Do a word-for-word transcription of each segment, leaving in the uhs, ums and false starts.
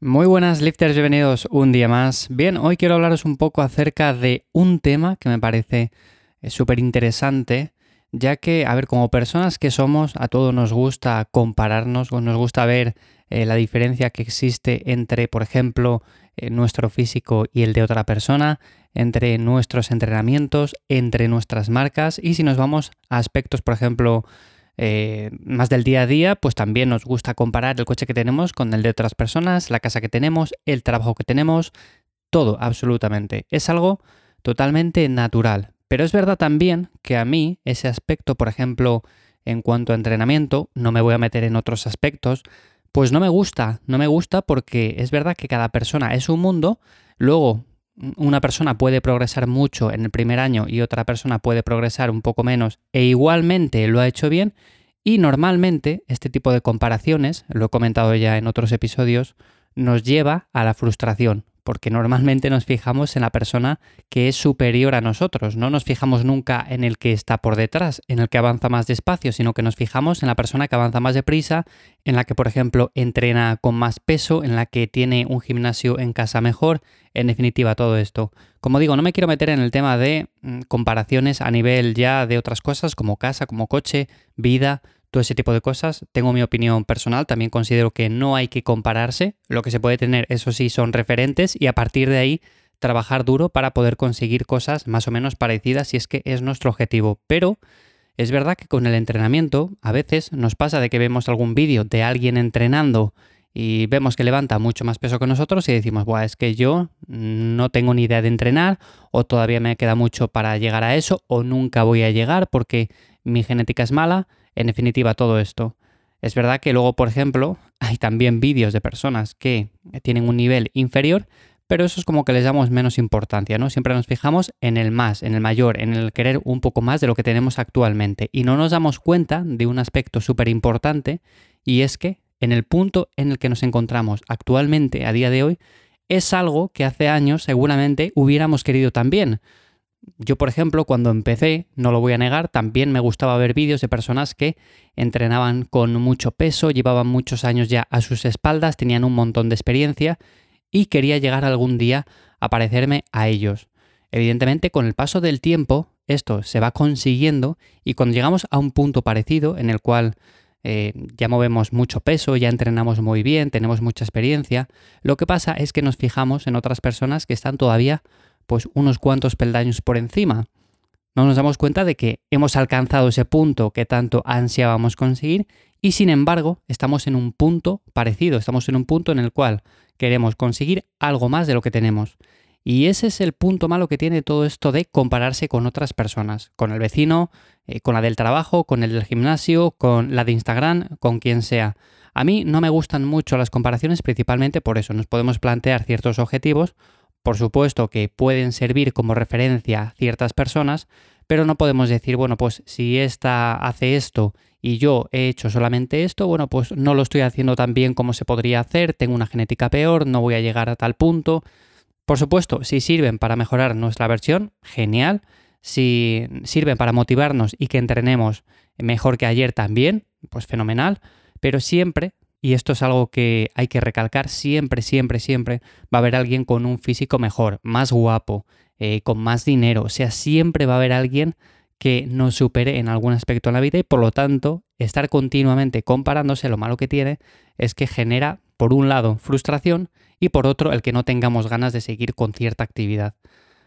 Muy buenas lifters, bienvenidos un día más. Bien, hoy quiero hablaros un poco acerca de un tema que me parece súper interesante, ya que, a ver, como personas que somos, a todos nos gusta compararnos, nos gusta ver eh, la diferencia que existe entre, por ejemplo, eh, nuestro físico y el de otra persona, entre nuestros entrenamientos, entre nuestras marcas, y si nos vamos a aspectos, por ejemplo, Eh, más del día a día, pues también nos gusta comparar el coche que tenemos con el de otras personas, la casa que tenemos, el trabajo que tenemos, todo absolutamente. Es algo totalmente natural. Pero es verdad también que a mí ese aspecto, por ejemplo, en cuanto a entrenamiento, no me voy a meter en otros aspectos, pues no me gusta, no me gusta porque es verdad que cada persona es un mundo. Luego, una persona puede progresar mucho en el primer año y otra persona puede progresar un poco menos e igualmente lo ha hecho bien, y normalmente este tipo de comparaciones, lo he comentado ya en otros episodios, nos lleva a la frustración, porque normalmente nos fijamos en la persona que es superior a nosotros, no nos fijamos nunca en el que está por detrás, en el que avanza más despacio, sino que nos fijamos en la persona que avanza más deprisa, en la que, por ejemplo, entrena con más peso, en la que tiene un gimnasio en casa mejor, en definitiva todo esto. Como digo, no me quiero meter en el tema de comparaciones a nivel ya de otras cosas como casa, como coche, vida, todo ese tipo de cosas. Tengo mi opinión personal, también considero que no hay que compararse, lo que se puede tener, eso sí, son referentes y a partir de ahí trabajar duro para poder conseguir cosas más o menos parecidas si es que es nuestro objetivo. Pero es verdad que con el entrenamiento a veces nos pasa de que vemos algún vídeo de alguien entrenando y vemos que levanta mucho más peso que nosotros y decimos, buah, es que yo no tengo ni idea de entrenar, o todavía me queda mucho para llegar a eso, o nunca voy a llegar porque mi genética es mala. En definitiva, todo esto. Es verdad que luego, por ejemplo, hay también vídeos de personas que tienen un nivel inferior, pero eso es como que les damos menos importancia, ¿no? Siempre nos fijamos en el más, en el mayor, en el querer un poco más de lo que tenemos actualmente. Y no nos damos cuenta de un aspecto súper importante, y es que en el punto en el que nos encontramos actualmente, a día de hoy, es algo que hace años seguramente hubiéramos querido también. Yo, por ejemplo, cuando empecé, no lo voy a negar, también me gustaba ver vídeos de personas que entrenaban con mucho peso, llevaban muchos años ya a sus espaldas, tenían un montón de experiencia y quería llegar algún día a parecerme a ellos. Evidentemente, con el paso del tiempo, esto se va consiguiendo y cuando llegamos a un punto parecido en el cual Eh, ya movemos mucho peso, ya entrenamos muy bien, tenemos mucha experiencia, lo que pasa es que nos fijamos en otras personas que están todavía pues unos cuantos peldaños por encima. No nos damos cuenta de que hemos alcanzado ese punto que tanto ansiábamos conseguir y sin embargo estamos en un punto parecido, estamos en un punto en el cual queremos conseguir algo más de lo que tenemos. Y ese es el punto malo que tiene todo esto de compararse con otras personas, con el vecino, eh, con la del trabajo, con el del gimnasio, con la de Instagram, con quien sea. A mí no me gustan mucho las comparaciones, principalmente por eso. Nos podemos plantear ciertos objetivos, por supuesto que pueden servir como referencia a ciertas personas, pero no podemos decir, bueno, pues si esta hace esto y yo he hecho solamente esto, bueno, pues no lo estoy haciendo tan bien como se podría hacer, tengo una genética peor, no voy a llegar a tal punto. Por supuesto, si sirven para mejorar nuestra versión, genial. Si sirven para motivarnos y que entrenemos mejor que ayer también, pues fenomenal. Pero siempre, y esto es algo que hay que recalcar, siempre, siempre, siempre va a haber alguien con un físico mejor, más guapo, eh, con más dinero. O sea, siempre va a haber alguien que nos supere en algún aspecto en la vida y por lo tanto, estar continuamente comparándose, lo malo que tiene es que genera, por un lado, frustración y por otro, el que no tengamos ganas de seguir con cierta actividad.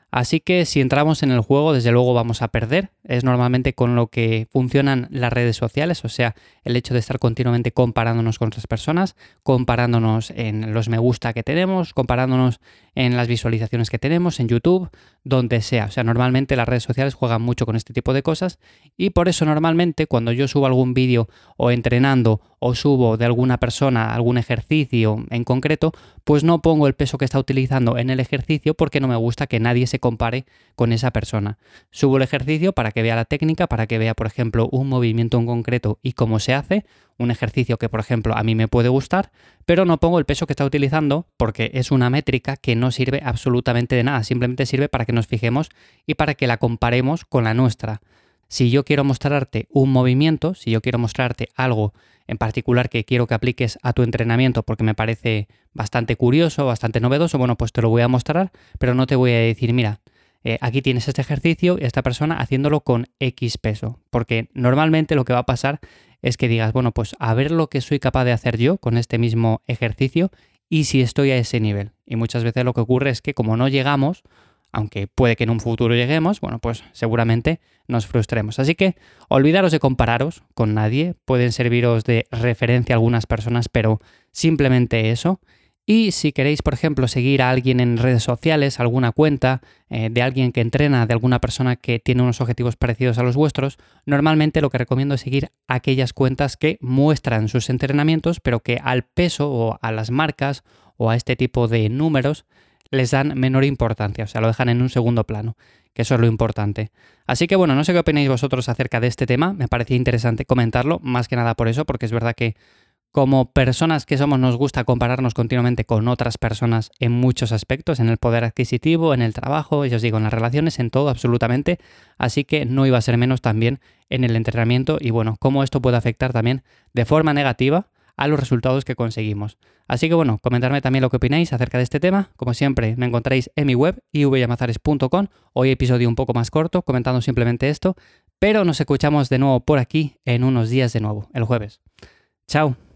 Así que si entramos en el juego, desde luego vamos a perder. Es normalmente con lo que funcionan las redes sociales, o sea, el hecho de estar continuamente comparándonos con otras personas, comparándonos en los me gusta que tenemos, comparándonos en las visualizaciones que tenemos, en YouTube, donde sea. O sea, normalmente las redes sociales juegan mucho con este tipo de cosas y por eso normalmente cuando yo subo algún vídeo o entrenando o subo de alguna persona algún ejercicio en concreto, pues no pongo el peso que está utilizando en el ejercicio porque no me gusta que nadie se compare con esa persona. Subo el ejercicio para que vea la técnica, para que vea, por ejemplo, un movimiento en concreto y cómo se hace, un ejercicio que, por ejemplo, a mí me puede gustar, pero no pongo el peso que está utilizando porque es una métrica que no sirve absolutamente de nada, simplemente sirve para que nos fijemos y para que la comparemos con la nuestra. si yo quiero mostrarte un movimiento, si yo quiero mostrarte algo en particular que quiero que apliques a tu entrenamiento porque me parece bastante curioso, bastante novedoso, bueno, pues te lo voy a mostrar, pero no te voy a decir, mira, eh, aquí tienes este ejercicio y esta persona haciéndolo con X peso, porque normalmente lo que va a pasar es que digas, bueno, pues a ver lo que soy capaz de hacer yo con este mismo ejercicio y si estoy a ese nivel. Y muchas veces lo que ocurre es que como no llegamos, aunque puede que en un futuro lleguemos, bueno, pues seguramente nos frustremos. Así que olvidaros de compararos con nadie, pueden serviros de referencia a algunas personas, pero simplemente eso. Y si queréis, por ejemplo, seguir a alguien en redes sociales, alguna cuenta eh, de alguien que entrena, de alguna persona que tiene unos objetivos parecidos a los vuestros, normalmente lo que recomiendo es seguir aquellas cuentas que muestran sus entrenamientos, pero que al peso o a las marcas o a este tipo de números les dan menor importancia, o sea, lo dejan en un segundo plano, que eso es lo importante. Así que bueno, no sé qué opináis vosotros acerca de este tema, me parecía interesante comentarlo, más que nada por eso, porque es verdad que como personas que somos nos gusta compararnos continuamente con otras personas en muchos aspectos, en el poder adquisitivo, en el trabajo, y os digo, en las relaciones, en todo absolutamente, así que no iba a ser menos también en el entrenamiento y bueno, cómo esto puede afectar también de forma negativa a los resultados que conseguimos. Así que bueno, comentadme también lo que opináis acerca de este tema. Como siempre, me encontráis en mi web i v llamazares punto com. Hoy episodio un poco más corto, comentando simplemente esto, pero nos escuchamos de nuevo por aquí en unos días de nuevo, el jueves. ¡Chao!